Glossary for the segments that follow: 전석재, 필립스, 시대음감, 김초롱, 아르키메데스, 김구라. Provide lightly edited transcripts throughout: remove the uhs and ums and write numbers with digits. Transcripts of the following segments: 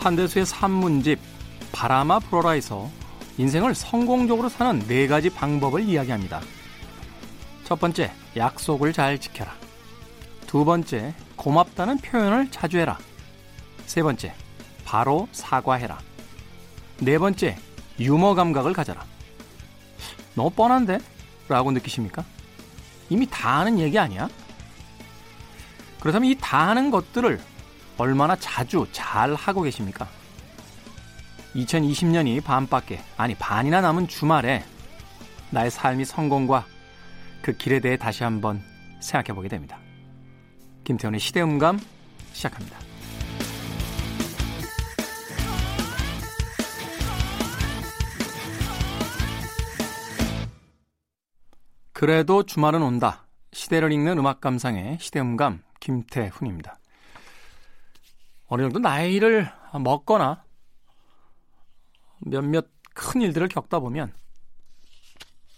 한대수의 산문집 바람아 불어라에서 인생을 성공적으로 사는 4가지 방법을 이야기합니다. 첫 번째, 약속을 잘 지켜라. 두 번째, 고맙다는 표현을 자주 해라. 세 번째, 바로 사과해라. 네 번째, 유머 감각을 가져라. 너무 뻔한데? 라고 느끼십니까? 이미 다 아는 얘기 아니야? 그렇다면 이 다 아는 것들을 얼마나 자주 잘 하고 계십니까? 2020년이 반이나 남은 주말에 나의 삶이 성공과 그 길에 대해 다시 한번 생각해보게 됩니다. 김태훈의 시대음감 시작합니다. 그래도 주말은 온다. 시대를 읽는 음악 감상의 시대음감 김태훈입니다. 어느 정도 나이를 먹거나 몇몇 큰 일들을 겪다 보면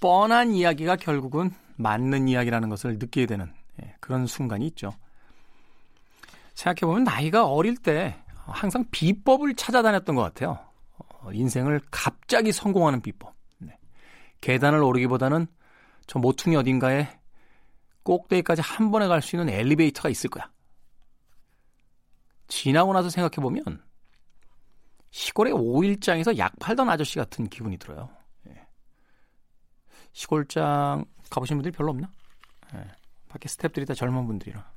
뻔한 이야기가 결국은 맞는 이야기라는 것을 느끼게 되는 그런 순간이 있죠. 생각해보면 나이가 어릴 때 항상 비법을 찾아다녔던 것 같아요. 인생을 갑자기 성공하는 비법. 계단을 오르기보다는 저 모퉁이 어딘가에 꼭대기까지 한 번에 갈 수 있는 엘리베이터가 있을 거야. 지나고 나서 생각해보면 시골의 오일장에서 약 팔던 아저씨 같은 기분이 들어요. 시골장 가보신 분들이 별로 없나? 밖에 스태프들이 다 젊은 분들이라.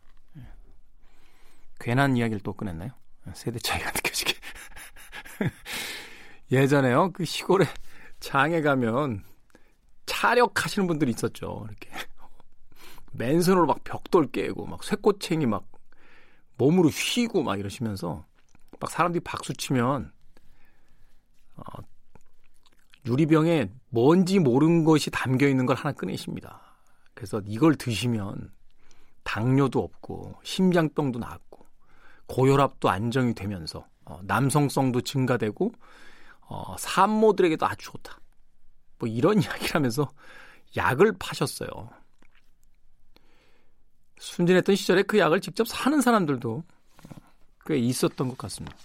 괜한 이야기를 또 꺼냈나요? 세대 차이가 느껴지게. 예전에요. 그 시골에 장에 가면 차력하시는 분들이 있었죠. 이렇게 맨손으로 막 벽돌 깨고 막 쇠꼬챙이 막 몸으로 휘고 막 이러시면서 막 사람들이 박수 치면 유리병에 뭔지 모르는 것이 담겨있는 걸 하나 꺼내십니다. 그래서 이걸 드시면 당뇨도 없고 심장병도 낫고 고혈압도 안정이 되면서 남성성도 증가되고 산모들에게도 아주 좋다. 뭐 이런 이야기를 하면서 약을 파셨어요. 순진했던 시절에 그 약을 직접 사는 사람들도 꽤 있었던 것 같습니다.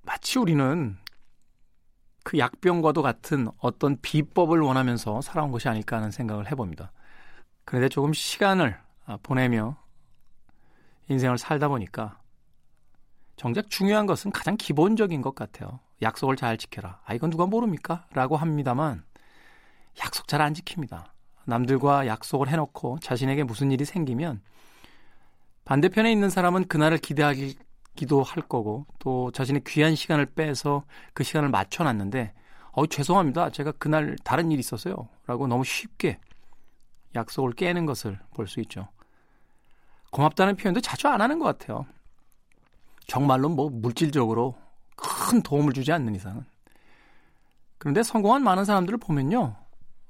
마치 우리는 그 약병과도 같은 어떤 비법을 원하면서 살아온 것이 아닐까 하는 생각을 해봅니다. 그런데 조금 시간을 보내며 인생을 살다 보니까 정작 중요한 것은 가장 기본적인 것 같아요. 약속을 잘 지켜라. 아, 이건 누가 모릅니까? 라고 합니다만 약속 잘 안 지킵니다. 남들과 약속을 해놓고 자신에게 무슨 일이 생기면 반대편에 있는 사람은 그날을 기대하기도 할 거고 또 자신의 귀한 시간을 빼서 그 시간을 맞춰놨는데 죄송합니다. 제가 그날 다른 일이 있었어요. 라고 너무 쉽게 약속을 깨는 것을 볼 수 있죠. 고맙다는 표현도 자주 안 하는 것 같아요. 정말로 뭐 물질적으로 큰 도움을 주지 않는 이상은. 그런데 성공한 많은 사람들을 보면요.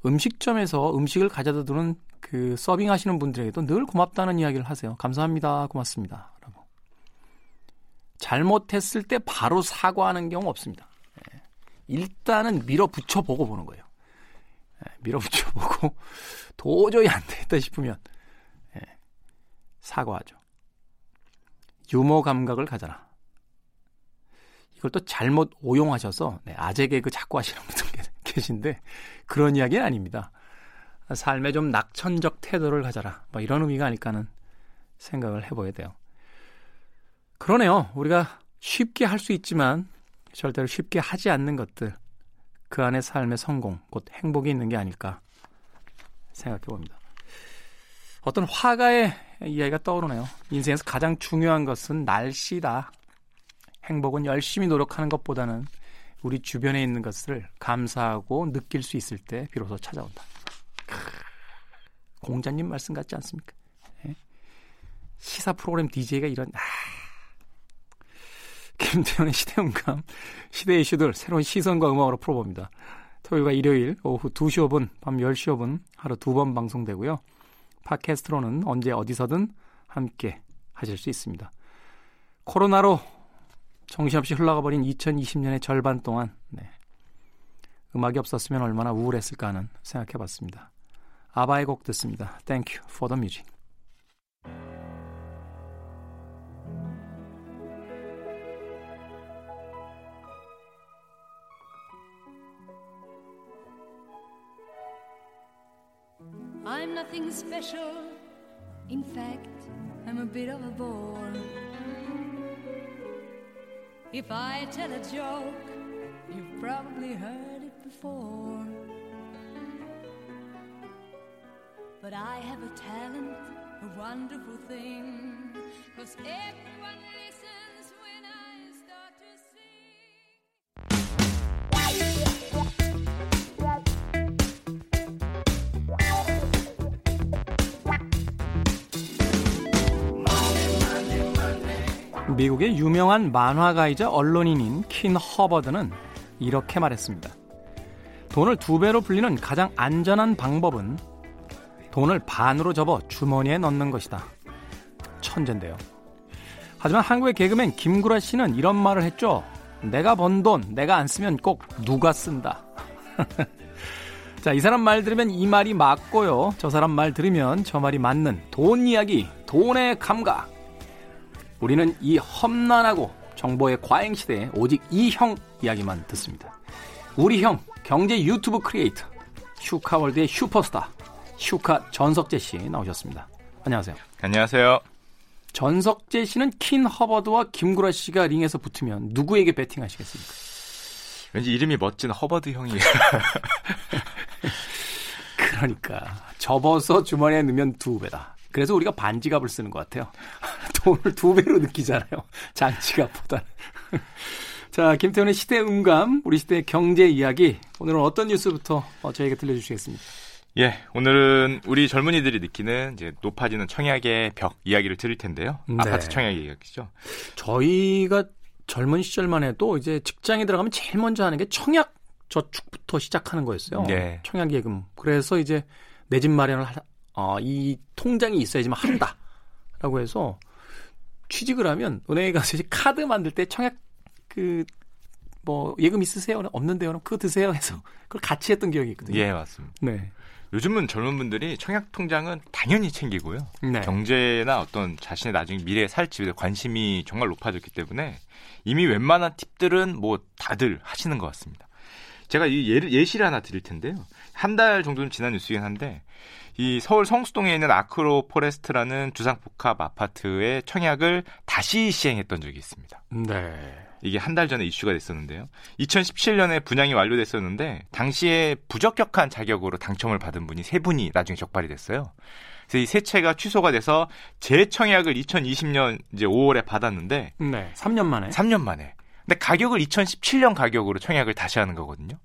음식점에서 음식을 가져다 두는 그 서빙하시는 분들에게도 늘 고맙다는 이야기를 하세요. 감사합니다. 고맙습니다. 라고. 잘못했을 때 바로 사과하는 경우 없습니다. 일단은 밀어붙여보고 보는 거예요. 밀어붙여보고 도저히 안 되겠다 싶으면 사과하죠. 유머 감각을 가져라. 이걸 또 잘못 오용하셔서 아재 개그 자꾸 하시는 분들 계신데 그런 이야기는 아닙니다. 삶에 좀 낙천적 태도를 가져라. 뭐 이런 의미가 아닐까 하는 생각을 해보게 돼요. 그러네요. 우리가 쉽게 할 수 있지만 절대로 쉽게 하지 않는 것들. 그 안에 삶의 성공, 곧 행복이 있는 게 아닐까 생각해 봅니다. 어떤 화가의 이야기가 떠오르네요. 인생에서 가장 중요한 것은 날씨다. 행복은 열심히 노력하는 것보다는 우리 주변에 있는 것을 감사하고 느낄 수 있을 때 비로소 찾아온다. 공자님 말씀 같지 않습니까? 시사 프로그램 DJ가 이런... 김태훈의 시대음감, 시대 이슈들 새로운 시선과 음악으로 풀어봅니다. 토요일과 일요일 오후 2시 5분, 밤 10시 5분 하루 2번 방송되고요. 팟캐스트로는 언제 어디서든 함께 하실 수 있습니다. 코로나로 정신없이 흘러가버린 2020년의 절반 동안 음악이 없었으면 얼마나 우울했을까 하는 생각해봤습니다. 아바의 곡 듣습니다. Thank you for the music. nothing special. In fact, I'm a bit of a bore. If I tell a joke, you've probably heard it before. But I have a talent, a wonderful thing, 'cause everyone listens when I start to sing. 미국의 유명한 만화가이자 언론인인 킨 허버드는 이렇게 말했습니다. 돈을 2배로 불리는 가장 안전한 방법은 돈을 반으로 접어 주머니에 넣는 것이다. 천재인데요. 하지만 한국의 개그맨 김구라 씨는 이런 말을 했죠. 내가 번 돈, 내가 안 쓰면 꼭 누가 쓴다. 자, 이 사람 말 들으면 이 말이 맞고요. 저 사람 말 들으면 저 말이 맞는 돈 이야기, 돈의 감각. 우리는 이 험난하고 정보의 과잉 시대에 오직 이 형 이야기만 듣습니다. 우리 형, 경제 유튜브 크리에이터, 슈카월드의 슈퍼스타. 슈카 전석재 씨 나오셨습니다. 안녕하세요. 안녕하세요. 전석재 씨는 킨 허버드와 김구라 씨가 링에서 붙으면 누구에게 배팅하시겠습니까? 왠지 이름이 멋진 허버드 형이. 그러니까 접어서 주머니에 넣으면 2배다. 그래서 우리가 반지갑을 쓰는 것 같아요. 돈을 2배로 느끼잖아요. 장지갑보다는. 자, 김태훈의 시대음감, 우리 시대의 경제 이야기. 오늘은 어떤 뉴스부터 저희에게 들려주시겠습니까? 예, 오늘은 우리 젊은이들이 느끼는 이제 높아지는 청약의 벽 이야기를 드릴 텐데요. 네. 아파트 청약 이야기죠. 저희가 젊은 시절만 해도 이제 직장에 들어가면 제일 먼저 하는 게 청약 저축부터 시작하는 거였어요. 네. 청약 예금. 그래서 이제 내 집 마련을 이 통장이 있어야지만 한다라고 해서 취직을 하면 은행에 가서 이제 카드 만들 때 청약 예금 있으세요? 없는데요. 그거 드세요. 해서 그걸 같이 했던 기억이 있거든요. 예, 맞습니다. 네. 요즘은 젊은 분들이 청약통장은 당연히 챙기고요. 네. 경제나 어떤 자신의 나중에 미래에 살 집에 관심이 정말 높아졌기 때문에 이미 웬만한 팁들은 뭐 다들 하시는 것 같습니다. 제가 이 예시를 하나 드릴 텐데요. 한 달 정도 지난 뉴스이긴 한데 이 서울 성수동에 있는 아크로포레스트라는 주상복합 아파트의 청약을 다시 시행했던 적이 있습니다. 네. 이게 한 달 전에 이슈가 됐었는데요. 2017년에 분양이 완료됐었는데 당시에 부적격한 자격으로 당첨을 받은 분이 3분이 나중에 적발이 됐어요. 그래서 이 세 채가 취소가 돼서 재청약을 2020년 이제 5월에 받았는데 네, 3년 만에. 근데 가격을 2017년 가격으로 청약을 다시 하는 거거든요.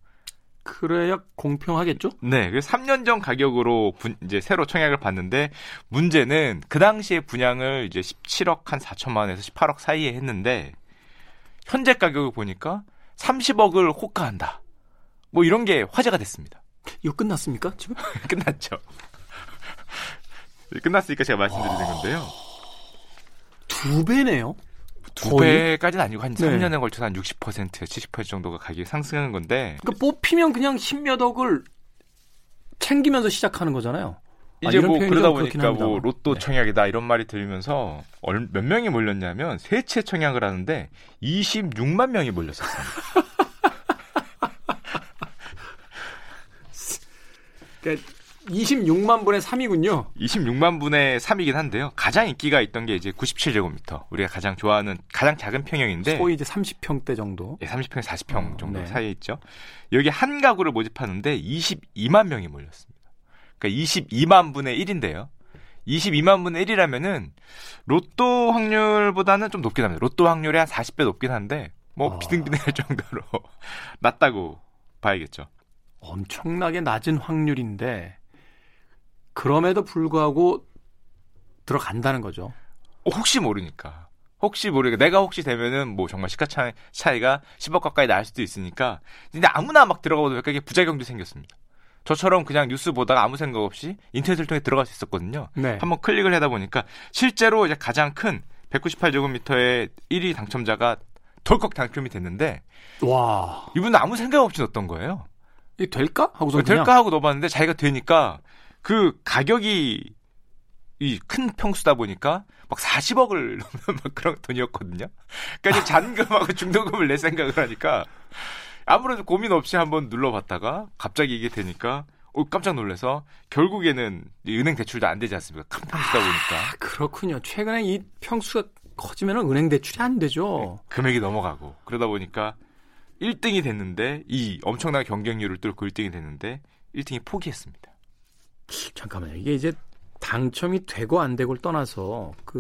그래야 공평하겠죠? 네, 그래서 3년 전 가격으로 이제 새로 청약을 받는데 문제는 그 당시에 분양을 이제 17억 한 4천만 원에서 18억 사이에 했는데 현재 가격을 보니까 30억을 호가한다. 뭐 이런 게 화제가 됐습니다. 이거 끝났습니까? 지금? 끝났죠. 끝났으니까 제가 말씀드리는 건데요. 2배네요? 2배까지는 아니고 한 3년에 걸쳐서 한 60%, 70% 정도가 가격이 상승한 건데. 그러니까 뽑히면 그냥 10몇 억을 챙기면서 시작하는 거잖아요. 이제 뭐 그러다 보니까 뭐 로또 청약이다 이런 말이 들으면서 몇 명이 몰렸냐면 세 채 청약을 하는데 26만 명이 몰렸었어요. 그러니까 26만 분의 3이군요. 26만 분의 3이긴 한데요. 가장 인기가 있던 게 이제 97제곱미터. 우리가 가장 좋아하는 가장 작은 평형인데 소위 이제 30평대 정도. 예, 30평에서 40평 정도 사이에 있죠. 여기 한 가구를 모집하는데 22만 명이 몰렸습니다. 그러니까 22만 분의 1인데요. 22만 분의 1이라면은 로또 확률보다는 좀 높긴 합니다. 로또 확률이 한 40배 높긴 한데 뭐 비등비등할 정도로 낮다고 봐야겠죠. 엄청나게 낮은 확률인데 그럼에도 불구하고 들어간다는 거죠. 혹시 모르니까. 내가 혹시 되면은 뭐 정말 시가 차이가 10억 가까이 날 수도 있으니까. 근데 아무나 막 들어가도 몇 가지 부작용도 생겼습니다. 저처럼 그냥 뉴스 보다가 아무 생각 없이 인터넷을 통해 들어갈 수 있었거든요. 네. 한번 클릭을 하다 보니까 실제로 이제 가장 큰 198제곱미터의 1위 당첨자가 덜컥 당첨이 됐는데 와. 이분은 아무 생각 없이 넣었던 거예요. 이게 될까? 하고서 될까 하고 넣어봤는데 자기가 되니까 그 가격이 이 큰 평수다 보니까 막 40억을 넣는 막 그런 돈이었거든요. 그러니까 잔금하고 중도금을 낼 생각을 하니까 아무런 고민 없이 한번 눌러봤다가 갑자기 이게 되니까 깜짝 놀라서 결국에는 은행 대출도 안 되지 않습니까? 깜짝 놀다 보니까. 그렇군요. 최근에 이 평수가 커지면 은행 대출이 안 되죠. 금액이 넘어가고 그러다 보니까 1등이 됐는데 이 엄청난 경쟁률을 뚫고 1등이 됐는데 1등이 포기했습니다. 잠깐만요. 이게 이제 당첨이 되고 안 되고를 떠나서 그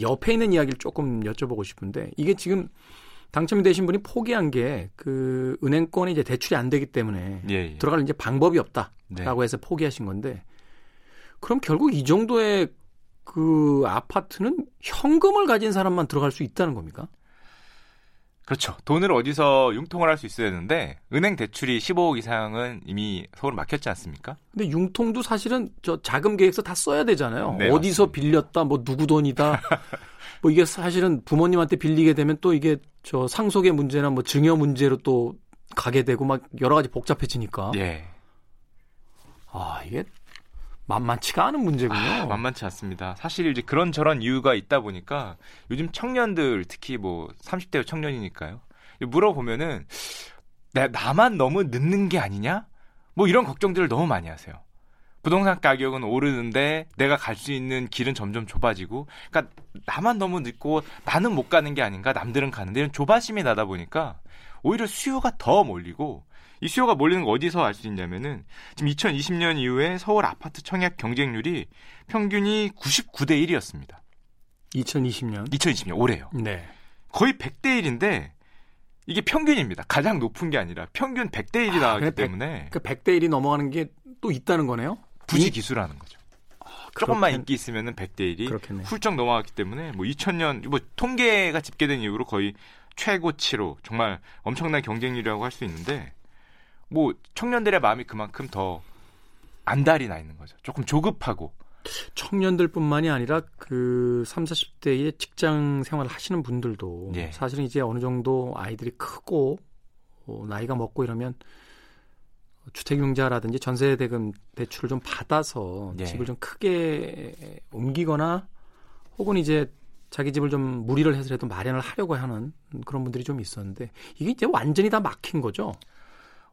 옆에 있는 이야기를 조금 여쭤보고 싶은데 이게 지금 당첨이 되신 분이 포기한 게 그 은행권이 이제 대출이 안 되기 때문에 예. 들어갈 이제 방법이 없다라고 네. 해서 포기하신 건데 그럼 결국 이 정도의 그 아파트는 현금을 가진 사람만 들어갈 수 있다는 겁니까? 그렇죠. 돈을 어디서 융통을 할 수 있어야 되는데 은행 대출이 15억 이상은 이미 서울 막혔지 않습니까? 근데 융통도 사실은 저 자금 계획서 다 써야 되잖아요. 네, 어디서 맞습니다. 빌렸다, 뭐 누구 돈이다. 뭐 이게 사실은 부모님한테 빌리게 되면 또 이게 저 상속의 문제나 뭐 증여 문제로 또 가게 되고 막 여러 가지 복잡해지니까. 예. 아, 이게 만만치가 않은 문제군요. 아, 만만치 않습니다. 사실 이제 그런 저런 이유가 있다 보니까 요즘 청년들 특히 뭐 30대 청년이니까요. 물어보면은 나만 너무 늦는 게 아니냐? 뭐 이런 걱정들을 너무 많이 하세요. 부동산 가격은 오르는데 내가 갈 수 있는 길은 점점 좁아지고 그러니까 나만 너무 늦고 나는 못 가는 게 아닌가 남들은 가는데 이런 조바심이 나다 보니까 오히려 수요가 더 몰리고 이 수요가 몰리는 거 어디서 알 수 있냐면은 지금 2020년 이후에 서울 아파트 청약 경쟁률이 평균이 99대 1이었습니다. 2020년 올해요. 네. 거의 100대 1인데 이게 평균입니다. 가장 높은 게 아니라 평균 100대 1이 나왔기 때문에 그 100대 1이 넘어가는 게 또 있다는 거네요. 부지 기수라는 거죠. 조금만 인기 있으면은 100대 1이 그렇겠네. 훌쩍 넘어갔기 때문에 뭐 2000년 뭐 통계가 집계된 이후로 거의 최고치로 정말 엄청난 경쟁률이라고 할 수 있는데 뭐 청년들의 마음이 그만큼 더 안달이 나 있는 거죠. 조금 조급하고 청년들뿐만이 아니라 그 30, 40대의 직장 생활을 하시는 분들도 예. 사실은 이제 어느 정도 아이들이 크고 나이가 먹고 이러면 주택융자라든지 전세대금 대출을 좀 받아서 예. 집을 좀 크게 옮기거나 혹은 이제 자기 집을 좀 무리를 해서라도 마련을 하려고 하는 그런 분들이 좀 있었는데 이게 이제 완전히 다 막힌 거죠.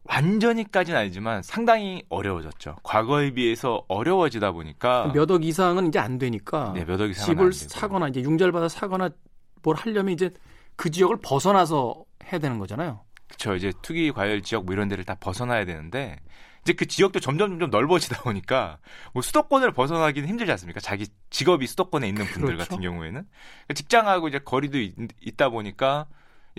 완전히까지는 아니지만 상당히 어려워졌죠. 과거에 비해서 어려워지다 보니까 몇 억 이상은 이제 안 되니까 네, 몇 억 이상은 집을 안 사거나 이제 융자를 받아 사거나 뭘 하려면 이제 그 지역을 벗어나서 해야 되는 거잖아요. 그렇죠. 이제 투기 과열 지역 뭐 이런 데를 다 벗어나야 되는데 이제 그 지역도 점점 넓어지다 보니까 뭐 수도권을 벗어나기는 힘들지 않습니까? 자기 직업이 수도권에 있는 분들 그렇죠. 같은 경우에는 그러니까 직장하고 이제 거리도 있다 보니까.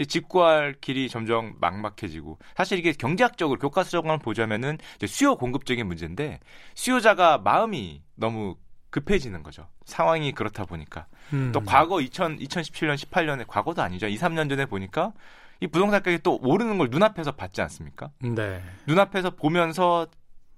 집 구할 길이 점점 막막해지고 사실 이게 경제학적으로 교과서적으로 보자면은 이제 수요 공급적인 문제인데 수요자가 마음이 너무 급해지는 거죠. 상황이 그렇다 보니까 또 과거 2017년 18년에 과거도 아니죠. 2, 3년 전에 보니까 이 부동산 가격이 또 오르는 걸 눈앞에서 봤지 않습니까? 네. 눈앞에서 보면서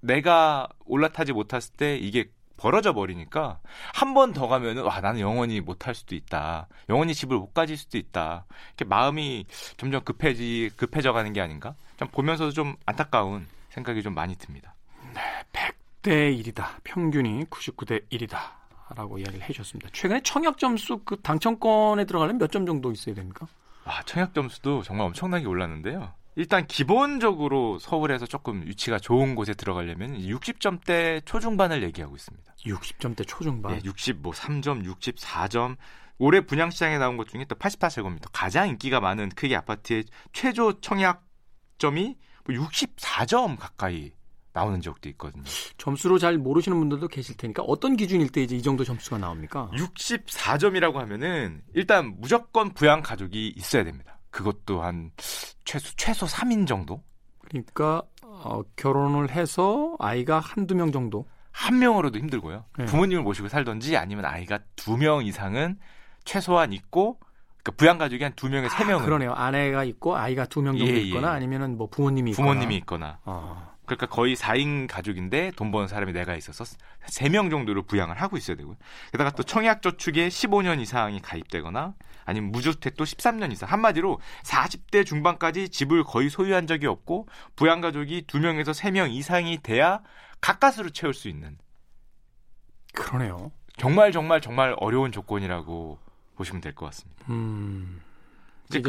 내가 올라타지 못했을 때 이게 벌어져 버리니까 한 번 더 가면은 와 나는 영원히 못할 수도 있다. 영원히 집을 못 가질 수도 있다. 이렇게 마음이 점점 급해져가는 게 아닌가? 좀 보면서도 좀 안타까운 생각이 좀 많이 듭니다. 네, 100대 1이다. 평균이 99대 1이다라고 이야기를 해주셨습니다. 최근에 청약 점수 그 당첨권에 들어가려면 몇 점 정도 있어야 됩니까? 아 청약 점수도 정말 엄청나게 올랐는데요. 일단 기본적으로 서울에서 조금 위치가 좋은 곳에 들어가려면 60점대 초중반을 얘기하고 있습니다. 60점대 초중반? 네, 63점, 64점. 올해 분양시장에 나온 것 중에 또 84제곱미터 가장 인기가 많은 크기 아파트의 최저 청약점이 64점 가까이 나오는 적도 있거든요. 점수로 잘 모르시는 분들도 계실 테니까 어떤 기준일 때 이제 이 정도 점수가 나옵니까? 64점이라고 하면은 일단 무조건 부양 가족이 있어야 됩니다. 그것도 한 최소 3인 정도? 그러니까 결혼을 해서 아이가 한두 명 정도? 한 명으로도 힘들고요. 네. 부모님을 모시고 살던지 아니면 아이가 두 명 이상은 최소한 있고 그러니까 부양가족이 한 두 명에서 세 명은. 그러네요. 아내가 있고 아이가 두 명 정도 예, 있거나 예. 아니면 뭐 부모님이 있거나. 그러니까 거의 4인 가족인데 돈 버는 사람이 내가 있어서 3명 정도로 부양을 하고 있어야 되고요. 게다가 또 청약저축에 15년 이상이 가입되거나 아니면 무주택도 13년 이상. 한마디로 40대 중반까지 집을 거의 소유한 적이 없고 부양가족이 2명에서 3명 이상이 돼야 가까스로 채울 수 있는. 그러네요. 정말 어려운 조건이라고 보시면 될 것 같습니다. 이제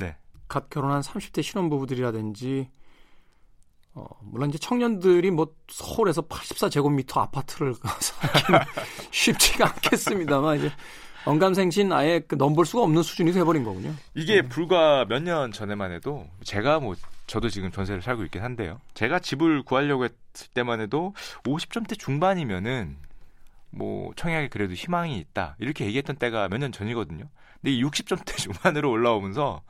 네. 갓 결혼한 30대 신혼부부들이라든지 물론 이제 청년들이 뭐 서울에서 84제곱미터 아파트를 사기는 쉽지가 않겠습니다만 이제 언감생신 아예 그 넘볼 수가 없는 수준이 돼버린 거군요. 이게 불과 몇 년 전에만 해도 제가 뭐 저도 지금 전세를 살고 있긴 한데요. 제가 집을 구하려고 했을 때만 해도 50점대 중반이면은 뭐 청약이 그래도 희망이 있다 이렇게 얘기했던 때가 몇 년 전이거든요. 근데 이 60점대 중반으로 올라오면서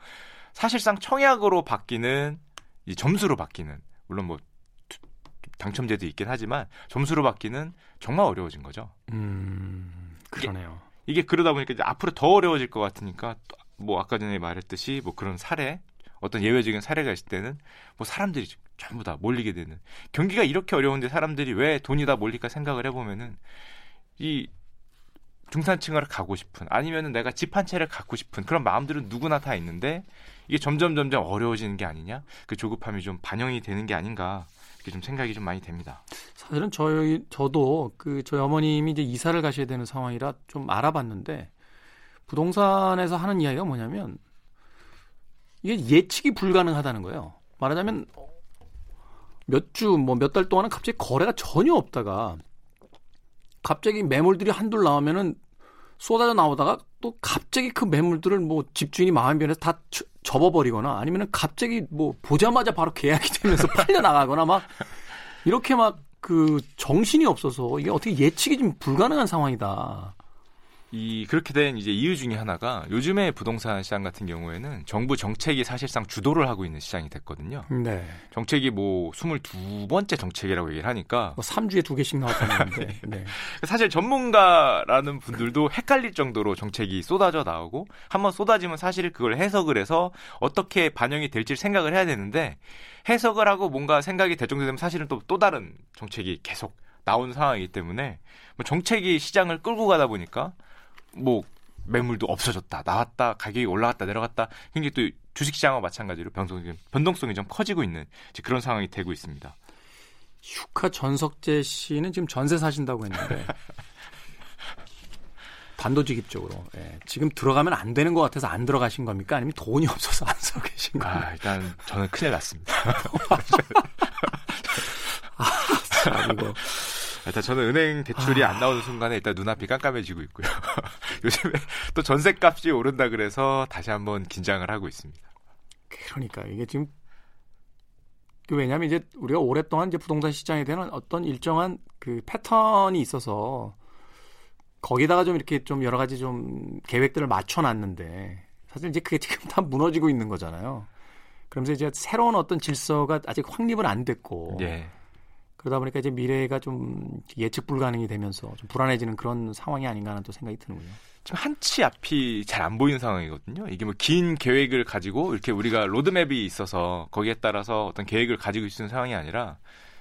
사실상 청약으로 바뀌는 이 점수로 바뀌는 물론 뭐 당첨제도 있긴 하지만 점수로 바뀌는 정말 어려워진 거죠. 그러네요. 이게 그러다 보니까 이제 앞으로 더 어려워질 것 같으니까 뭐 아까 전에 말했듯이 뭐 그런 사례 어떤 예외적인 사례가 있을 때는 뭐 사람들이 전부 다 몰리게 되는 경기가 이렇게 어려운데 사람들이 왜 돈이 다 몰릴까 생각을 해보면은 이 중산층으로 가고 싶은 아니면은 내가 집 한 채를 갖고 싶은 그런 마음들은 누구나 다 있는데 이게 점점 어려워지는 게 아니냐 그 조급함이 좀 반영이 되는 게 아닌가 이렇게 좀 생각이 좀 많이 됩니다. 사실은 저도 그 저희 어머님이 이제 이사를 가셔야 되는 상황이라 좀 알아봤는데 부동산에서 하는 이야기가 뭐냐면 이게 예측이 불가능하다는 거예요. 말하자면 몇 주 뭐 몇 달 동안은 갑자기 거래가 전혀 없다가 갑자기 매물들이 한둘 나오면은 쏟아져 나오다가 또 갑자기 그 매물들을 뭐 집주인이 마음 변해서 다 접어버리거나 아니면은 갑자기 뭐 보자마자 바로 계약이 되면서 팔려 나가거나 막 이렇게 막 그 정신이 없어서 이게 어떻게 예측이 좀 불가능한 상황이다. 이 그렇게 된 이제 이유 중에 하나가 요즘에 부동산 시장 같은 경우에는 정부 정책이 사실상 주도를 하고 있는 시장이 됐거든요. 네. 정책이 뭐 22번째 정책이라고 얘기를 하니까 뭐 3주에 2개씩 나왔다는데 네. 사실 전문가라는 분들도 헷갈릴 정도로 정책이 쏟아져 나오고 한번 쏟아지면 사실 그걸 해석을 해서 어떻게 반영이 될지 생각을 해야 되는데 해석을 하고 뭔가 생각이 될 정도 되면 사실은 또 다른 정책이 계속 나온 상황이기 때문에 뭐 정책이 시장을 끌고 가다 보니까 뭐 매물도 없어졌다 나왔다 가격이 올라갔다 내려갔다 굉장히 또 주식시장과 마찬가지로 변동성이 좀 커지고 있는 그런 상황이 되고 있습니다. 슈카 전석재 씨는 지금 전세 사신다고 했는데 단도직입적으로 예, 지금 들어가면 안 되는 것 같아서 안 들어가신 겁니까? 아니면 돈이 없어서 안 서 계신 겁니까? 일단 저는 큰일 났습니다. 이거 일단 저는 은행 대출이 안 나오는 순간에 일단 눈앞이 깜깜해지고 있고요. 요즘에 또 전셋값이 오른다 그래서 다시 한번 긴장을 하고 있습니다. 그러니까 이게 지금 왜냐하면 이제 우리가 오랫동안 이제 부동산 시장에 대한 어떤 일정한 그 패턴이 있어서 거기다가 좀 이렇게 좀 여러 가지 좀 계획들을 맞춰놨는데 사실 이제 그게 지금 다 무너지고 있는 거잖아요. 그러면서 이제 새로운 어떤 질서가 아직 확립은 안 됐고. 예. 그러다 보니까 이제 미래가 좀 예측 불가능이 되면서 좀 불안해지는 그런 상황이 아닌가 하는 또 생각이 드는군요. 지금 한치 앞이 잘 안 보이는 상황이거든요. 이게 뭐 긴 계획을 가지고 이렇게 우리가 로드맵이 있어서 거기에 따라서 어떤 계획을 가지고 있는 상황이 아니라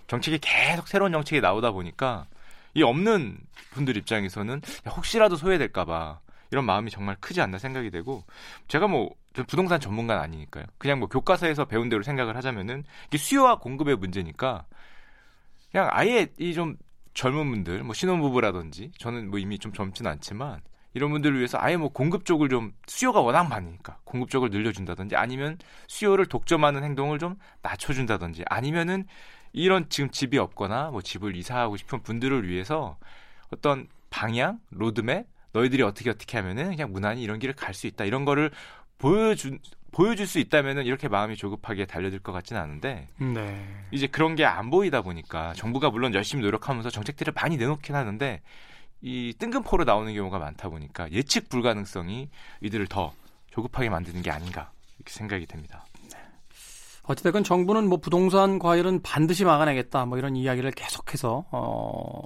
정책이 계속 새로운 정책이 나오다 보니까 이 없는 분들 입장에서는 혹시라도 소외될까봐 이런 마음이 정말 크지 않나 생각이 되고 제가 뭐 부동산 전문가는 아니니까요. 그냥 뭐 교과서에서 배운 대로 생각을 하자면은 이게 수요와 공급의 문제니까 그냥 아예 이 좀 젊은 분들, 뭐 신혼부부라든지 저는 뭐 이미 좀 젊진 않지만 이런 분들을 위해서 아예 뭐 공급 쪽을 좀 수요가 워낙 많으니까 공급 쪽을 늘려준다든지 아니면 수요를 독점하는 행동을 좀 낮춰준다든지 아니면은 이런 지금 집이 없거나 뭐 집을 이사하고 싶은 분들을 위해서 어떤 방향, 로드맵, 너희들이 어떻게 하면은 그냥 무난히 이런 길을 갈 수 있다 이런 거를 보여줄 수 있다면은 이렇게 마음이 조급하게 달려들 것 같지는 않은데 네. 이제 그런 게 안 보이다 보니까 정부가 물론 열심히 노력하면서 정책들을 많이 내놓긴 하는데 이 뜬금포로 나오는 경우가 많다 보니까 예측 불가능성이 이들을 더 조급하게 만드는 게 아닌가 이렇게 생각이 됩니다. 네. 어찌됐건 정부는 뭐 부동산 과열은 반드시 막아내겠다 뭐 이런 이야기를 계속해서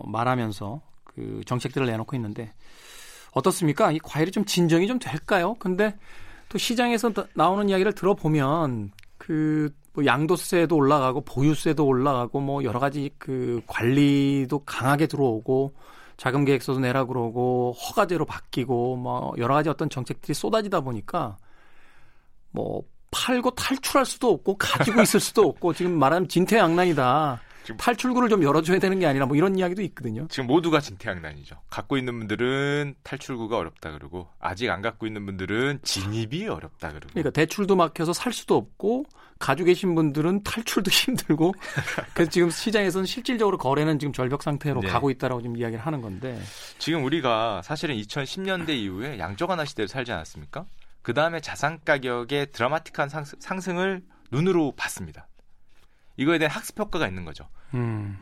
말하면서 그 정책들을 내놓고 있는데 어떻습니까? 이 과열이 좀 진정이 좀 될까요? 근데 또 시장에서 나오는 이야기를 들어보면 그 뭐 양도세도 올라가고 보유세도 올라가고 뭐 여러 가지 그 관리도 강하게 들어오고 자금 계획서도 내라 그러고 허가제로 바뀌고 뭐 여러 가지 어떤 정책들이 쏟아지다 보니까 뭐 팔고 탈출할 수도 없고 가지고 있을 수도 없고 지금 말하면 진퇴양난이다. 탈출구를 좀 열어줘야 되는 게 아니라 뭐 이런 이야기도 있거든요. 지금 모두가 진퇴양난이죠. 갖고 있는 분들은 탈출구가 어렵다 그러고 아직 안 갖고 있는 분들은 진입이 어렵다 그러고. 그러니까 대출도 막혀서 살 수도 없고 가지고 계신 분들은 탈출도 힘들고 그래서 지금 시장에서는 실질적으로 거래는 지금 절벽 상태로 네. 가고 있다라고 지금 이야기를 하는 건데 지금 우리가 사실은 2010년대 이후에 양적완화 시대를 살지 않았습니까? 그 다음에 자산 가격의 드라마틱한 상승을 눈으로 봤습니다. 이거에 대한 학습 효과가 있는 거죠.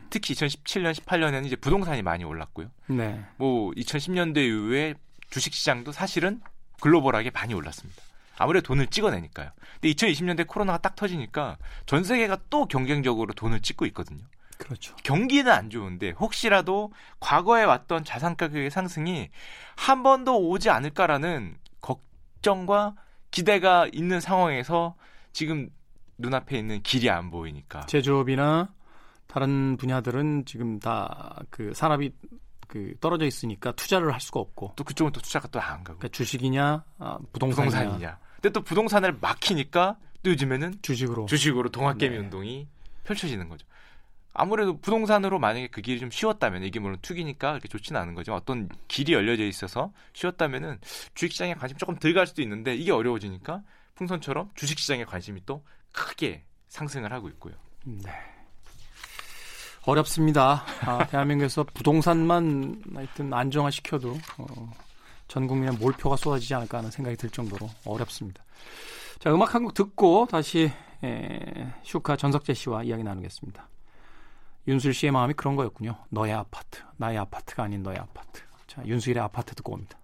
특히 2017년, 18년에는 이제 부동산이 많이 올랐고요. 네. 뭐 2010년대 이후에 주식시장도 사실은 글로벌하게 많이 올랐습니다. 아무래도 돈을 찍어내니까요. 근데 2020년대 코로나가 딱 터지니까 전 세계가 또 경쟁적으로 돈을 찍고 있거든요. 그렇죠. 경기는 안 좋은데 혹시라도 과거에 왔던 자산 가격의 상승이 한 번 더 오지 않을까라는 걱정과 기대가 있는 상황에서 지금 눈앞에 있는 길이 안 보이니까 제조업이나 다른 분야들은 지금 다 그 산업이 그 떨어져 있으니까 투자를 할 수가 없고 또 그쪽은 또 투자가 또 안 가고 그러니까 주식이냐 부동산이냐 근데 또 부동산을 막히니까 또 요즘에는 주식으로 동학개미 네. 운동이 펼쳐지는 거죠. 아무래도 부동산으로 만약에 그 길이 좀 쉬웠다면 이게 물론 투기니까 그렇게 좋지는 않은 거죠. 어떤 길이 열려져 있어서 쉬웠다면은 주식시장에 관심 조금 덜 갈 수도 있는데 이게 어려워지니까 풍선처럼 주식시장에 관심이 또 크게 상승을 하고 있고요. 네, 어렵습니다. 대한민국에서 부동산만 하여튼 안정화시켜도 전 국민의 몰표가 쏟아지지 않을까 하는 생각이 들 정도로 어렵습니다. 자, 음악 한 곡 듣고 다시 슈카 전석재 씨와 이야기 나누겠습니다. 윤슬 씨의 마음이 그런 거였군요. 너의 아파트, 나의 아파트가 아닌 너의 아파트. 자, 윤슬의 아파트 듣고 옵니다.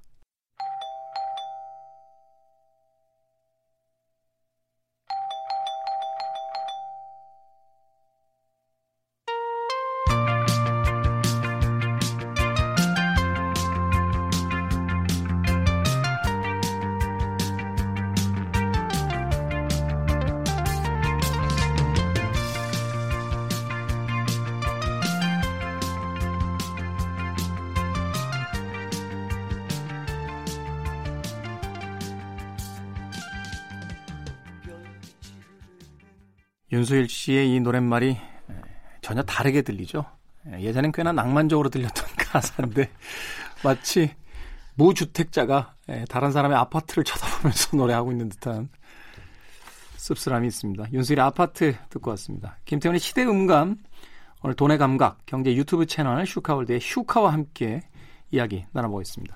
윤수일 씨의 이 노랫말이 전혀 다르게 들리죠. 예전엔 꽤나 낭만적으로 들렸던 가사인데 마치 무주택자가 다른 사람의 아파트를 쳐다보면서 노래하고 있는 듯한 씁쓸함이 있습니다. 윤수일의 아파트 듣고 왔습니다. 김태훈의 시대음감, 오늘 돈의 감각, 경제 유튜브 채널 슈카월드의 슈카와 함께 이야기 나눠보겠습니다.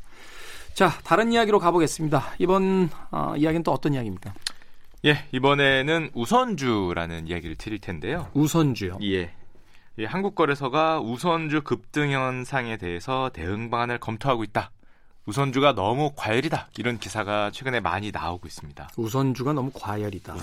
자, 다른 이야기로 가보겠습니다. 이번 이야기는 또 어떤 이야기입니까? 예, 이번에는 우선주라는 이야기를 드릴 텐데요. 우선주요? 예. 예, 한국거래소가 우선주 급등 현상에 대해서 대응 방안을 검토하고 있다. 우선주가 너무 과열이다. 이런 기사가 최근에 많이 나오고 있습니다. 우선주가 너무 과열이다.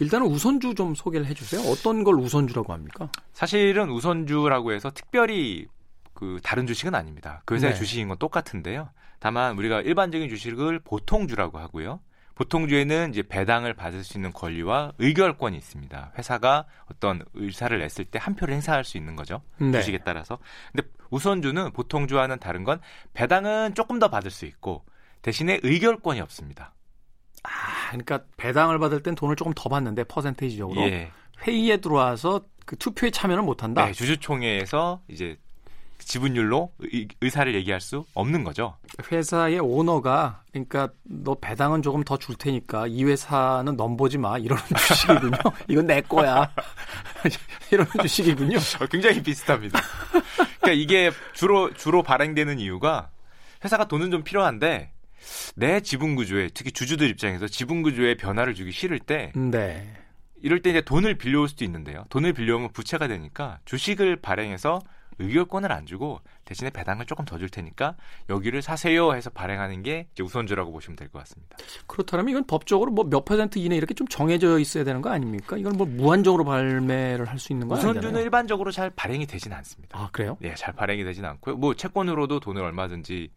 일단은 우선주 좀 소개를 해주세요. 어떤 걸 우선주라고 합니까? 사실은 우선주라고 해서 특별히 그 다른 주식은 아닙니다. 그 회사의 네. 주식인 건 똑같은데요. 다만 우리가 일반적인 주식을 보통주라고 하고요. 보통주에는 이제 배당을 받을 수 있는 권리와 의결권이 있습니다. 회사가 어떤 의사를 냈을 때 한 표를 행사할 수 있는 거죠. 네. 주식에 따라서. 근데 우선주는 보통주와는 다른 건 배당은 조금 더 받을 수 있고 대신에 의결권이 없습니다. 아, 그러니까 배당을 받을 땐 돈을 조금 더 받는데 퍼센테이지적으로 예. 회의에 들어와서 그 투표에 참여는 못 한다. 네, 주주총회에서 이제 지분율로 의사를 얘기할 수 없는 거죠. 회사의 오너가 그러니까 너 배당은 조금 더 줄 테니까 이 회사는 넘보지 마 이런 주식이군요. 이건 내 거야. 이런 주식이군요. 굉장히 비슷합니다. 그러니까 이게 주로 발행되는 이유가 회사가 돈은 좀 필요한데 내 지분 구조에 특히 주주들 입장에서 지분 구조에 변화를 주기 싫을 때 네. 이럴 때 이제 돈을 빌려올 수도 있는데요. 돈을 빌려오면 부채가 되니까 주식을 발행해서 의결권을 안 주고 대신에 배당을 조금 더 줄 테니까 여기를 사세요 해서 발행하는 게 이제 우선주라고 보시면 될 것 같습니다. 그렇다면 이건 법적으로 뭐 몇 퍼센트 이내 이렇게 좀 정해져 있어야 되는 거 아닙니까? 이건 뭐 무한적으로 발매를 할 수 있는 건 아니잖아요. 우선주는 일반적으로 잘 발행이 되진 않습니다. 아, 그래요? 네, 잘 발행이 되진 않고요. 뭐 채권으로도 돈을 얼마든지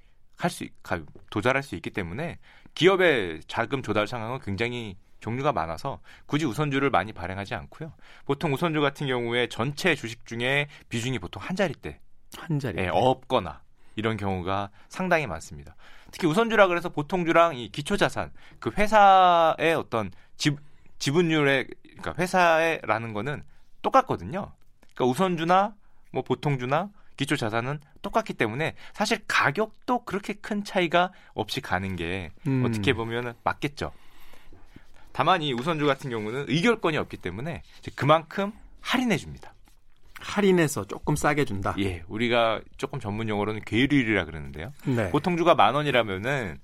도달할 수 있기 때문에 기업의 자금 조달 상황은 굉장히 종류가 많아서 굳이 우선주를 많이 발행하지 않고요. 보통 우선주 같은 경우에 전체 주식 중에 비중이 보통 한 자리대 없거나 이런 경우가 상당히 많습니다. 특히 우선주라 그래서 보통주랑 이 기초자산 그 회사의 어떤 지분율의 그러니까 회사라는 거는 똑같거든요. 그러니까 우선주나 뭐 보통주나 기초자산은 똑같기 때문에 사실 가격도 그렇게 큰 차이가 없이 가는 게 어떻게 보면 맞겠죠. 다만 이 우선주 같은 경우는 의결권이 없기 때문에 이제 그만큼 할인해 줍니다. 할인해서 조금 싸게 준다. 예, 우리가 조금 전문 용어로는 괴율이라 그러는데요. 네. 보통주가 10,000원이라면은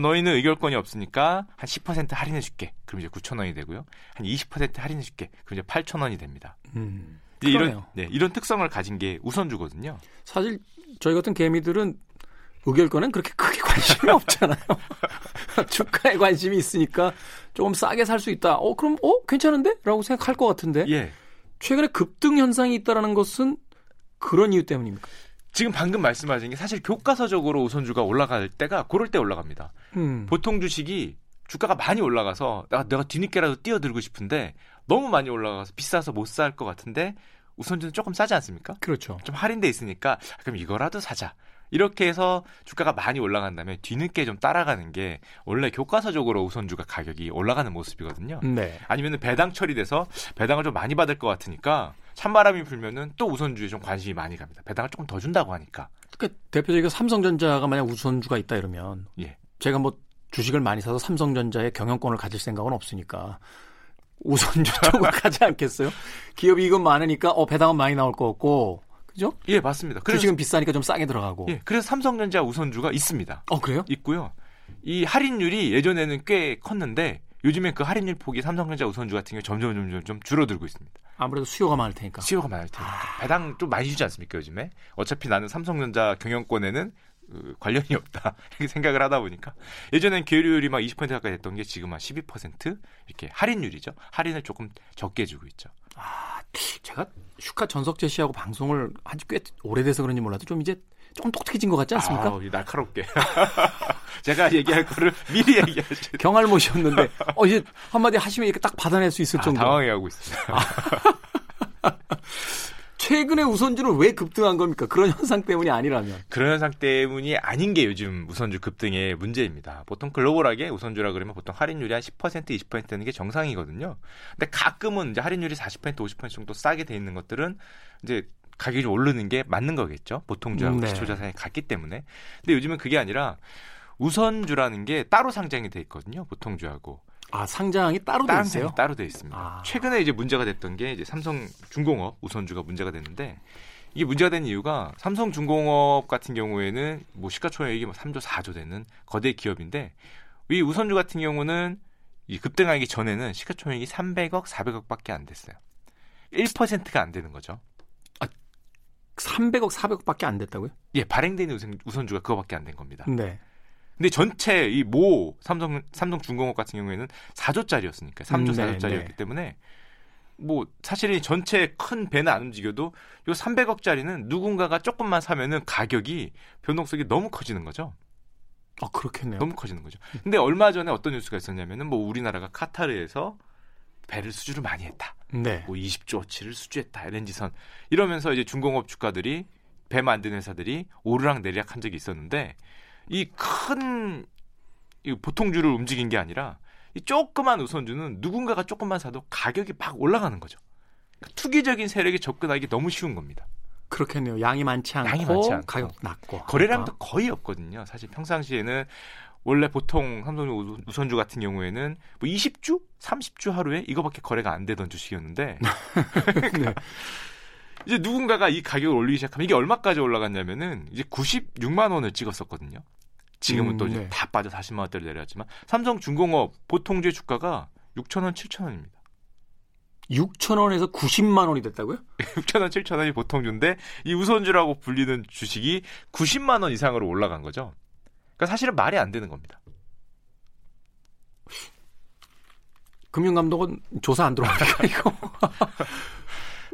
너희는 의결권이 없으니까 한 10% 할인해 줄게. 그럼 이제 9,000원이 되고요. 한 20% 할인해 줄게. 그럼 이제 8,000원이 됩니다. 이런, 네, 이런 특성을 가진 게 우선주거든요. 사실 저희 같은 개미들은 의결권은 그렇게 크게 관심이 없잖아요. 주가에 관심이 있으니까 조금 싸게 살 수 있다. 그럼 괜찮은데? 라고 생각할 것 같은데. 예. 최근에 급등 현상이 있다는 것은 그런 이유 때문입니까? 지금 방금 말씀하신 게 사실 교과서적으로 우선주가 올라갈 때가 그럴 때 올라갑니다. 보통 주식이 주가가 많이 올라가서 내가 뒤늦게라도 뛰어들고 싶은데 너무 많이 올라가서 비싸서 못 살 것 같은데 우선주는 조금 싸지 않습니까? 그렇죠. 좀 할인돼 있으니까 그럼 이거라도 사자. 이렇게 해서 주가가 많이 올라간다면 뒤늦게 좀 따라가는 게 원래 교과서적으로 우선주가 가격이 올라가는 모습이거든요. 네. 아니면 배당 처리돼서 배당을 좀 많이 받을 것 같으니까 찬바람이 불면은 또 우선주에 좀 관심이 많이 갑니다. 배당을 조금 더 준다고 하니까. 그러니까 대표적인 삼성전자가 만약 우선주가 있다 이러면 예. 제가 뭐 주식을 많이 사서 삼성전자의 경영권을 가질 생각은 없으니까 우선주 쪽으로 가지 않겠어요? 기업이 이익은 많으니까 배당은 많이 나올 것 같고. 그죠? 예, 맞습니다. 그래서 지금 비싸니까 좀 싸게 들어가고. 예, 그래서 삼성전자 우선주가 있습니다. 그래요? 있고요. 이 할인율이 예전에는 꽤 컸는데 요즘엔 그 할인율 폭이 삼성전자 우선주 같은 경우 점점 줄어들고 있습니다. 아무래도 수요가 많을 테니까. 배당 좀 많이 주지 않습니까 요즘에? 어차피 나는 삼성전자 경영권에는 관련이 없다 이렇게 생각을 하다 보니까 예전엔 계류율이 막 20% 가까이 됐던 게 지금 한 12% 이렇게 할인율이죠. 할인을 조금 적게 주고 있죠. 제가 슈카 전석재 씨하고 방송을 한지 꽤 오래돼서 그런지 몰라도 좀 이제 조금 똑똑해진 것 같지 않습니까? 날카롭게 제가 얘기할 거를 미리 얘기하시죠. 경알못이었는데 이제 한마디 하시면 이렇게 딱 받아낼 수 있을 정도. 당황해하고 있습니다. 최근에 우선주는 왜 급등한 겁니까? 그런 현상 때문이 아니라면. 그런 현상 때문이 아닌 게 요즘 우선주 급등의 문제입니다. 보통 글로벌하게 우선주라 그러면 보통 할인율이 한 10%, 20% 되는 게 정상이거든요. 근데 가끔은 이제 할인율이 40%, 50% 정도 싸게 돼 있는 것들은 이제 가격이 좀 오르는 게 맞는 거겠죠. 보통주하고 기초자산이 같기 때문에. 근데 요즘은 그게 아니라 우선주라는 게 따로 상장이 돼 있거든요. 보통주하고. 상장이 따로 돼 있어요? 따로 돼 있습니다. 최근에 이제 문제가 됐던 게 이제 삼성중공업 우선주가 문제가 됐는데 이게 문제가 된 이유가 삼성중공업 같은 경우에는 뭐 시가총액이 3조 4조 되는 거대 기업인데 이 우선주 같은 경우는 이 급등하기 전에는 시가총액이 300억, 400억밖에 안 됐어요. 1%가 안 되는 거죠. 300억, 400억밖에 안 됐다고요? 예, 발행되는 우선주가 그거밖에 안 된 겁니다. 네. 근데 전체 이 모 삼성중공업 같은 경우에는 4조짜리였으니까 3조 4조짜리였기 때문에 뭐 사실은 전체 큰 배는 안 움직여도 요 300억짜리는 누군가가 조금만 사면은 가격이 변동성이 너무 커지는 거죠. 그렇겠네요. 너무 커지는 거죠. 근데 얼마 전에 어떤 뉴스가 있었냐면은 뭐 우리나라가 카타르에서 배를 수주를 많이 했다. 네. 뭐 20조어치를 수주했다. LNG선 이러면서 이제 중공업 주가들이 배 만드는 회사들이 오르락 내리락 한 적이 있었는데. 이 큰 보통주를 움직인 게 아니라 이 조그만 우선주는 누군가가 조금만 사도 가격이 막 올라가는 거죠. 그러니까 투기적인 세력이 접근하기 너무 쉬운 겁니다. 그렇겠네요. 양이 많지 않고 가격 낮고. 거래량도 거의 없거든요. 사실 평상시에는 원래 보통 삼성 우선주 같은 경우에는 뭐 20주? 30주 하루에 이거밖에 거래가 안 되던 주식이었는데 네. 이제 누군가가 이 가격을 올리기 시작하면 이게 얼마까지 올라갔냐면은 이제 96만 원을 찍었었거든요. 지금은 또 이제 다 빠져 40만 원대로 내려왔지만 삼성중공업 보통주의 주가가 6,000원, 7,000원입니다. 6,000원에서 90만 원이 됐다고요? 6,000원, 7,000원이 보통주인데 이 우선주라고 불리는 주식이 90만 원 이상으로 올라간 거죠. 그러니까 사실은 말이 안 되는 겁니다. 금융감독은 조사 안 들어옵니까 이거?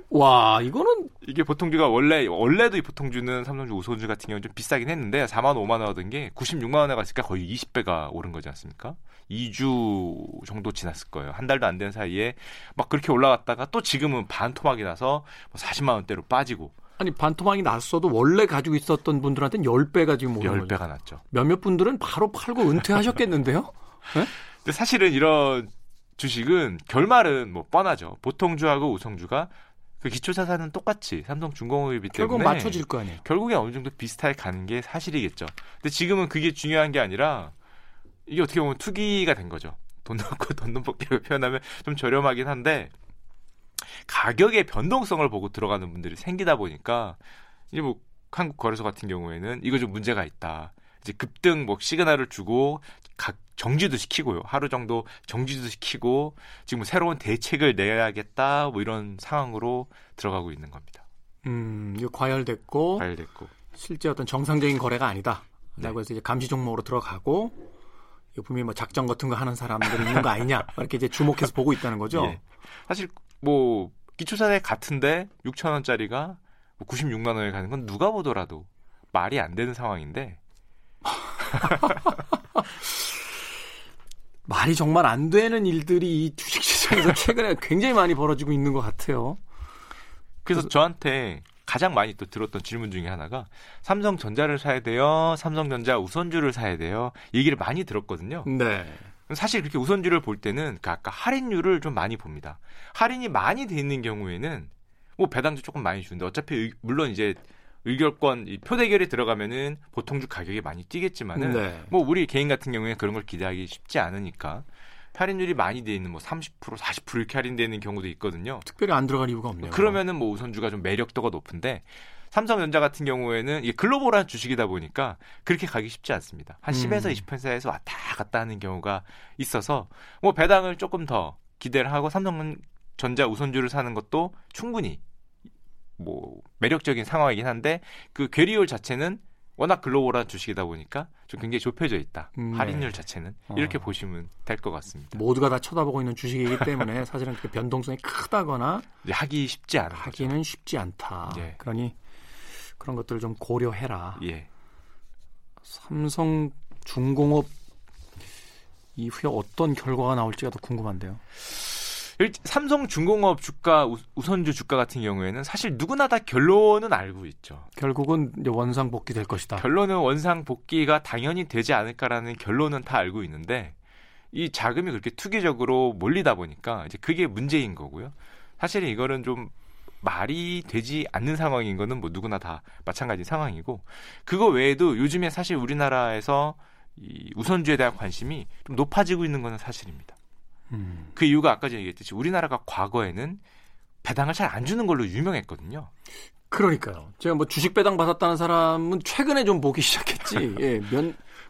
와, 이거는 이게 보통주가 원래도 이 보통주는 삼성주 우선주 같은 경우는 좀 비싸긴 했는데 4만 원, 5만 원 하던 게 96만 원에 갔으니까 거의 20배가 오른 거지 않습니까? 2주 정도 지났을 거예요. 한 달도 안 된 사이에 막 그렇게 올라갔다가 또 지금은 반토막이 나서 40만 원대로 빠지고. 아니, 반토막이 났어도 원래 가지고 있었던 분들한테는 10배가 지금 오른 거죠. 10배가 났죠. 몇몇 분들은 바로 팔고 은퇴하셨겠는데요? 네? 근데 사실은 이런 주식은 결말은 뭐 뻔하죠. 보통주하고 우선주가 그 기초자산은 똑같이 삼성중공업이기 때문에 결국 맞춰질 거 아니에요. 결국에 어느 정도 비슷하게 가는 게 사실이겠죠. 근데 지금은 그게 중요한 게 아니라 이게 어떻게 보면 투기가 된 거죠. 돈 넣고 돈 넘버기라고 표현하면 좀 저렴하긴 한데 가격의 변동성을 보고 들어가는 분들이 생기다 보니까 이제 뭐 한국 거래소 같은 경우에는 이거 좀 문제가 있다. 이제 급등 뭐 시그널을 주고 정지도 시키고요. 하루 정도 정지도 시키고 지금 새로운 대책을 내야겠다. 뭐 이런 상황으로 들어가고 있는 겁니다. 이거 과열됐고 실제 어떤 정상적인 거래가 아니다라고 해서 이제 감시 종목으로 들어가고 이거 분명히 뭐 작전 같은 거 하는 사람들이 있는 거 아니냐 이렇게 이제 주목해서 보고 있다는 거죠. 예. 사실 뭐 기초자산 같은데 6천 원짜리가 96만 원에 가는 건 누가 보더라도 말이 안 되는 상황인데 말이 정말 안 되는 일들이 이 주식시장에서 최근에 굉장히 많이 벌어지고 있는 것 같아요. 그래서 저한테 가장 많이 또 들었던 질문 중에 하나가 삼성전자를 사야 돼요. 삼성전자 우선주를 사야 돼요. 얘기를 많이 들었거든요. 네. 사실 그렇게 우선주를 볼 때는 아까 할인율을 좀 많이 봅니다. 할인이 많이 돼 있는 경우에는 뭐 배당도 조금 많이 주는데 어차피 물론 이제 의결권 표대결에 들어가면은 보통주 가격이 많이 뛰겠지만은 네. 뭐 우리 개인 같은 경우에 그런 걸 기대하기 쉽지 않으니까 할인율이 많이 돼 있는 뭐 30% 40% 이렇게 할인되는 경우도 있거든요. 특별히 안 들어갈 이유가 없네요. 그러면은 뭐 우선주가 좀 매력도가 높은데 삼성전자 같은 경우에는 이게 글로벌한 주식이다 보니까 그렇게 가기 쉽지 않습니다. 한 10에서 20%에서 왔다 갔다 하는 경우가 있어서 뭐 배당을 조금 더 기대를 하고 삼성전자 우선주를 사는 것도 충분히 뭐 매력적인 상황이긴 한데 그 괴리율 자체는 워낙 글로벌한 주식이다 보니까 좀 굉장히 좁혀져 있다. 할인율 자체는 이렇게 보시면 될 것 같습니다. 모두가 다 쳐다보고 있는 주식이기 때문에 사실은 그 변동성이 크다거나 하기 쉽지 않아. 하기는 쉽지 않다. 예. 그러니 그런 것들을 좀 고려해라. 예. 삼성중공업 이후에 어떤 결과가 나올지가 더 궁금한데요. 삼성중공업 주가 우선주 주가 같은 경우에는 사실 누구나 다 결론은 알고 있죠. 결국은 이제 원상복귀 될 것이다. 결론은 원상복귀가 당연히 되지 않을까라는 결론은 다 알고 있는데 이 자금이 그렇게 투기적으로 몰리다 보니까 이제 그게 문제인 거고요. 사실 이거는 좀 말이 되지 않는 상황인 거는 뭐 누구나 다 마찬가지 상황이고 그거 외에도 요즘에 사실 우리나라에서 이 우선주에 대한 관심이 좀 높아지고 있는 거는 사실입니다. 그 이유가 아까 전에 얘기했듯이 우리나라가 과거에는 배당을 잘 안 주는 걸로 유명했거든요. 그러니까요. 제가 뭐 주식 배당 받았다는 사람은 최근에 좀 보기 시작했지. 예,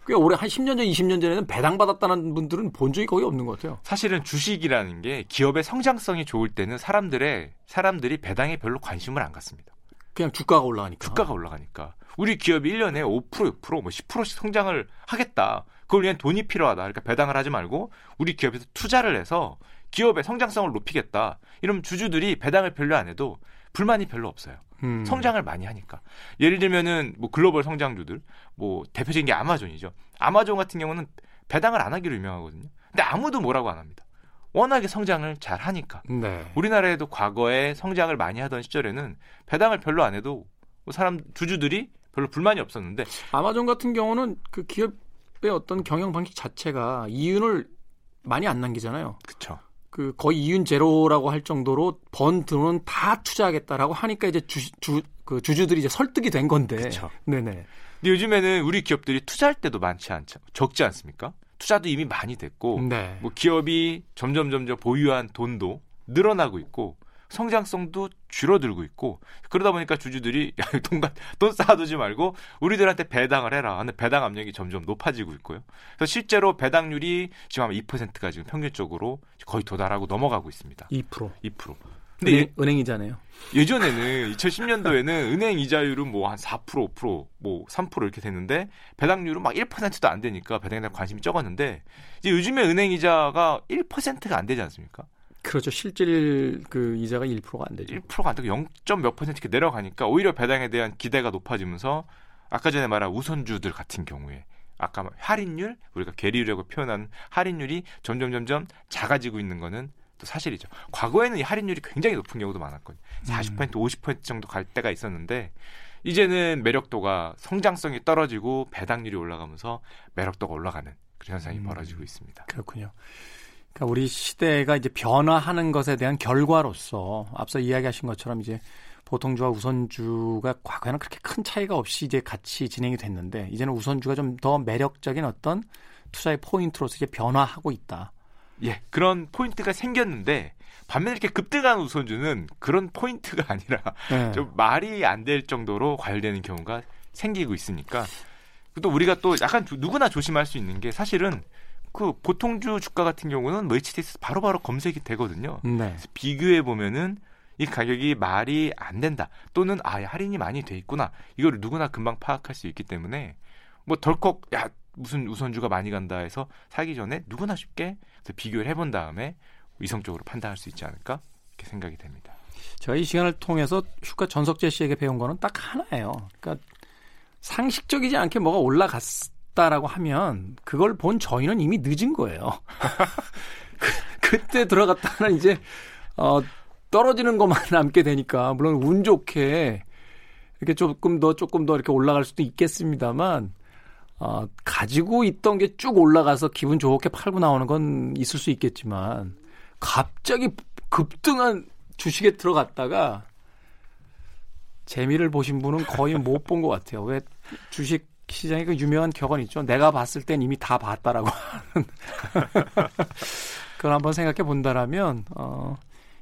꽤 오래 한 10년 전, 20년 전에는 배당 받았다는 분들은 본 적이 거의 없는 것 같아요. 사실은 주식이라는 게 기업의 성장성이 좋을 때는 사람들이 배당에 별로 관심을 안 갖습니다. 그냥 주가가 올라가니까. 우리 기업이 1년에 5%, 6%, 뭐 10%씩 성장을 하겠다. 그걸 위한 돈이 필요하다. 그러니까 배당을 하지 말고 우리 기업에서 투자를 해서 기업의 성장성을 높이겠다. 이러면 주주들이 배당을 별로 안 해도 불만이 별로 없어요. 성장을 많이 하니까. 예를 들면은 뭐 글로벌 성장주들, 뭐 대표적인 게 아마존이죠. 아마존 같은 경우는 배당을 안 하기로 유명하거든요. 근데 아무도 뭐라고 안 합니다. 워낙에 성장을 잘 하니까. 네. 우리나라에도 과거에 성장을 많이 하던 시절에는 배당을 별로 안 해도 주주들이 별로 불만이 없었는데 아마존 같은 경우는 그 기업의 어떤 경영 방식 자체가 이윤을 많이 안 남기잖아요. 그렇죠. 그 거의 이윤 제로라고 할 정도로 번 돈은 다 투자하겠다라고 하니까 이제 그 주주들이 이제 설득이 된 건데. 그렇죠. 네네. 근데 요즘에는 우리 기업들이 투자할 때도 적지 않습니까? 투자도 이미 많이 됐고, 네. 뭐 기업이 점점 보유한 돈도 늘어나고 있고. 성장성도 줄어들고 있고 그러다 보니까 주주들이 돈 쌓아두지 말고 우리들한테 배당을 해라 하는 배당 압력이 점점 높아지고 있고요. 그래서 실제로 배당률이 지금 아마 2%가 지금 평균적으로 거의 도달하고 넘어가고 있습니다. 2%. 근데 은행이잖아요. 예전에는 2010년도에는 은행 이자율은 뭐 한 4%, 5%, 뭐 3% 이렇게 됐는데 배당률은 막 1%도 안 되니까 배당에 대한 관심이 적었는데 이제 요즘에 은행 이자가 1%가 안 되지 않습니까? 그렇죠. 실질 그 이자가 1%가 안 되죠. 1%가 안 되고 0.몇% 이렇게 내려가니까 오히려 배당에 대한 기대가 높아지면서 아까 전에 말한 우선주들 같은 경우에 아까 할인율 우리가 괴리율이라고 표현한 할인율이 점점 작아지고 있는 거는 또 사실이죠. 과거에는 이 할인율이 굉장히 높은 경우도 많았거든요. 40%, 50% 정도 갈 때가 있었는데 이제는 매력도가 성장성이 떨어지고 배당률이 올라가면서 매력도가 올라가는 그런 현상이 벌어지고 있습니다. 그렇군요. 그러니까 우리 시대가 이제 변화하는 것에 대한 결과로서 앞서 이야기하신 것처럼 이제 보통주와 우선주가 과거에는 그렇게 큰 차이가 없이 이제 같이 진행이 됐는데 이제는 우선주가 좀 더 매력적인 어떤 투자의 포인트로서 이제 변화하고 있다. 예, 그런 포인트가 생겼는데 반면에 이렇게 급등한 우선주는 그런 포인트가 아니라 네. 좀 말이 안 될 정도로 과열되는 경우가 생기고 있으니까 또 우리가 또 약간 누구나 조심할 수 있는 게 사실은 그 보통주 주가 같은 경우는 뭐 HTS 바로바로 검색이 되거든요. 네. 그래서 비교해 보면은 이 가격이 말이 안 된다 또는 아 할인이 많이 돼 있구나 이걸 누구나 금방 파악할 수 있기 때문에 뭐 덜컥 야 무슨 우선주가 많이 간다 해서 사기 전에 누구나 쉽게 비교를 해본 다음에 이성적으로 판단할 수 있지 않을까 이렇게 생각이 됩니다. 저희 시간을 통해서 슈카 전석재 씨에게 배운 거는 딱 하나예요. 그러니까 상식적이지 않게 뭐가 올라갔다라고 하면 그걸 본 저희는 이미 늦은 거예요. 그때 들어갔다가 이제 떨어지는 것만 남게 되니까 물론 운 좋게 이렇게 조금 더 이렇게 올라갈 수도 있겠습니다만 가지고 있던 게 쭉 올라가서 기분 좋게 팔고 나오는 건 있을 수 있겠지만 갑자기 급등한 주식에 들어갔다가 재미를 보신 분은 거의 못 본 것 같아요. 왜 주식 시장에 그 유명한 격언 있죠. 내가 봤을 땐 이미 다 봤다라고 하는. 그걸 한번 생각해 본다라면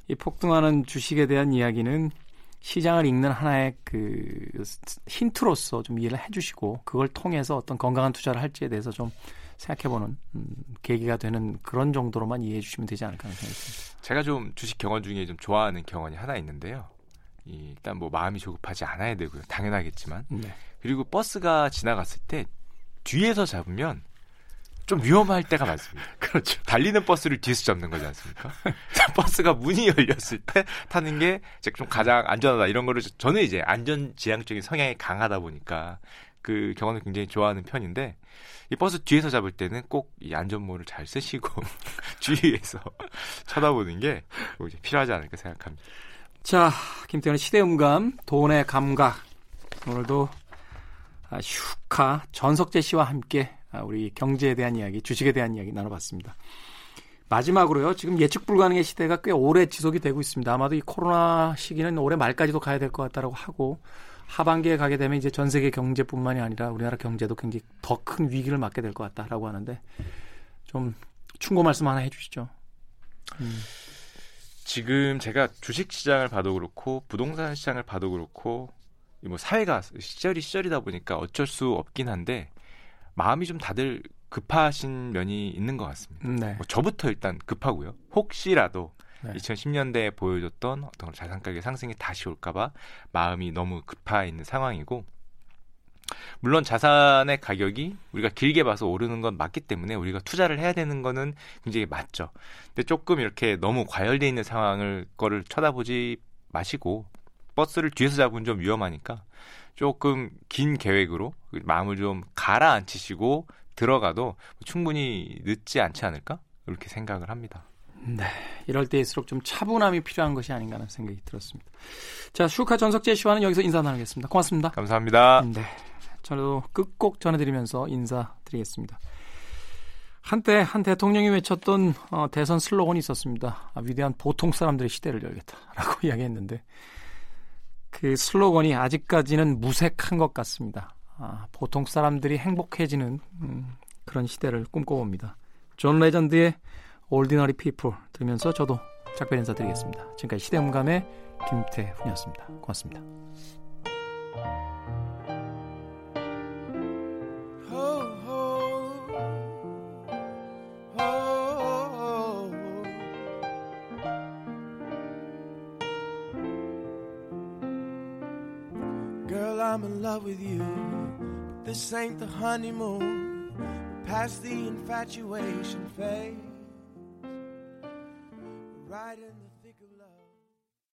이 폭등하는 주식에 대한 이야기는 시장을 읽는 하나의 그 힌트로서 좀 이해를 해주시고 그걸 통해서 어떤 건강한 투자를 할지에 대해서 좀 생각해보는 계기가 되는 그런 정도로만 이해해 주시면 되지 않을까 하는 생각이 듭니다. 제가 좀 주식 경험 중에 좀 좋아하는 경험이 하나 있는데요. 일단 뭐 마음이 조급하지 않아야 되고요. 당연하겠지만. 네. 그리고 버스가 지나갔을 때 뒤에서 잡으면 좀 위험할 때가 많습니다. 그렇죠. 달리는 버스를 뒤에서 잡는 거지 않습니까? 버스가 문이 열렸을 때 타는 게 좀 가장 안전하다 이런 거를 저는 이제 안전지향적인 성향이 강하다 보니까 그 경험을 굉장히 좋아하는 편인데 이 버스 뒤에서 잡을 때는 꼭 이 안전모를 잘 쓰시고 주위에서 쳐다보는 게 이제 필요하지 않을까 생각합니다. 자, 김태현의 시대음감, 돈의 감각. 오늘도 슈카 전석재 씨와 함께 우리 경제에 대한 이야기, 주식에 대한 이야기 나눠봤습니다. 마지막으로요. 지금 예측 불가능의 시대가 꽤 오래 지속이 되고 있습니다. 아마도 이 코로나 시기는 올해 말까지도 가야 될 것 같다라고 하고 하반기에 가게 되면 이제 전 세계 경제뿐만이 아니라 우리나라 경제도 굉장히 더 큰 위기를 맞게 될 것 같다라고 하는데 좀 충고 말씀 하나 해주시죠. 지금 제가 주식 시장을 봐도 그렇고 부동산 시장을 봐도 그렇고 뭐 사회가 시절이다 보니까 어쩔 수 없긴 한데 마음이 좀 다들 급하신 면이 있는 것 같습니다. 네. 뭐 저부터 일단 급하고요. 혹시라도 네. 2010년대에 보여줬던 어떤 자산 가격의 상승이 다시 올까봐 마음이 너무 급하 있는 상황이고 물론 자산의 가격이 우리가 길게 봐서 오르는 건 맞기 때문에 우리가 투자를 해야 되는 거는 굉장히 맞죠. 근데 조금 이렇게 너무 과열돼 있는 상황을 거를 쳐다보지 마시고 버스를 뒤에서 잡으면 좀 위험하니까 조금 긴 계획으로 마음을 좀 가라앉히시고 들어가도 충분히 늦지 않지 않을까? 이렇게 생각을 합니다. 네, 이럴 때일수록 좀 차분함이 필요한 것이 아닌가 하는 생각이 들었습니다. 자, 슈카 전석재 씨와는 여기서 인사 나누겠습니다. 고맙습니다. 감사합니다. 네, 저도 끝곡 전해드리면서 인사드리겠습니다. 한때 한 대통령이 외쳤던 대선 슬로건이 있었습니다. 위대한 보통 사람들의 시대를 열겠다라고 이야기했는데 그 슬로건이 아직까지는 무색한 것 같습니다. 보통 사람들이 행복해지는 그런 시대를 꿈꿔봅니다. 존 레전드의 Ordinary People 들으면서 저도 작별 인사드리겠습니다. 지금까지 시대음감의 김태훈이었습니다. 고맙습니다. I'm in love with you, but this ain't the honeymoon. We're past the infatuation phase. Right in the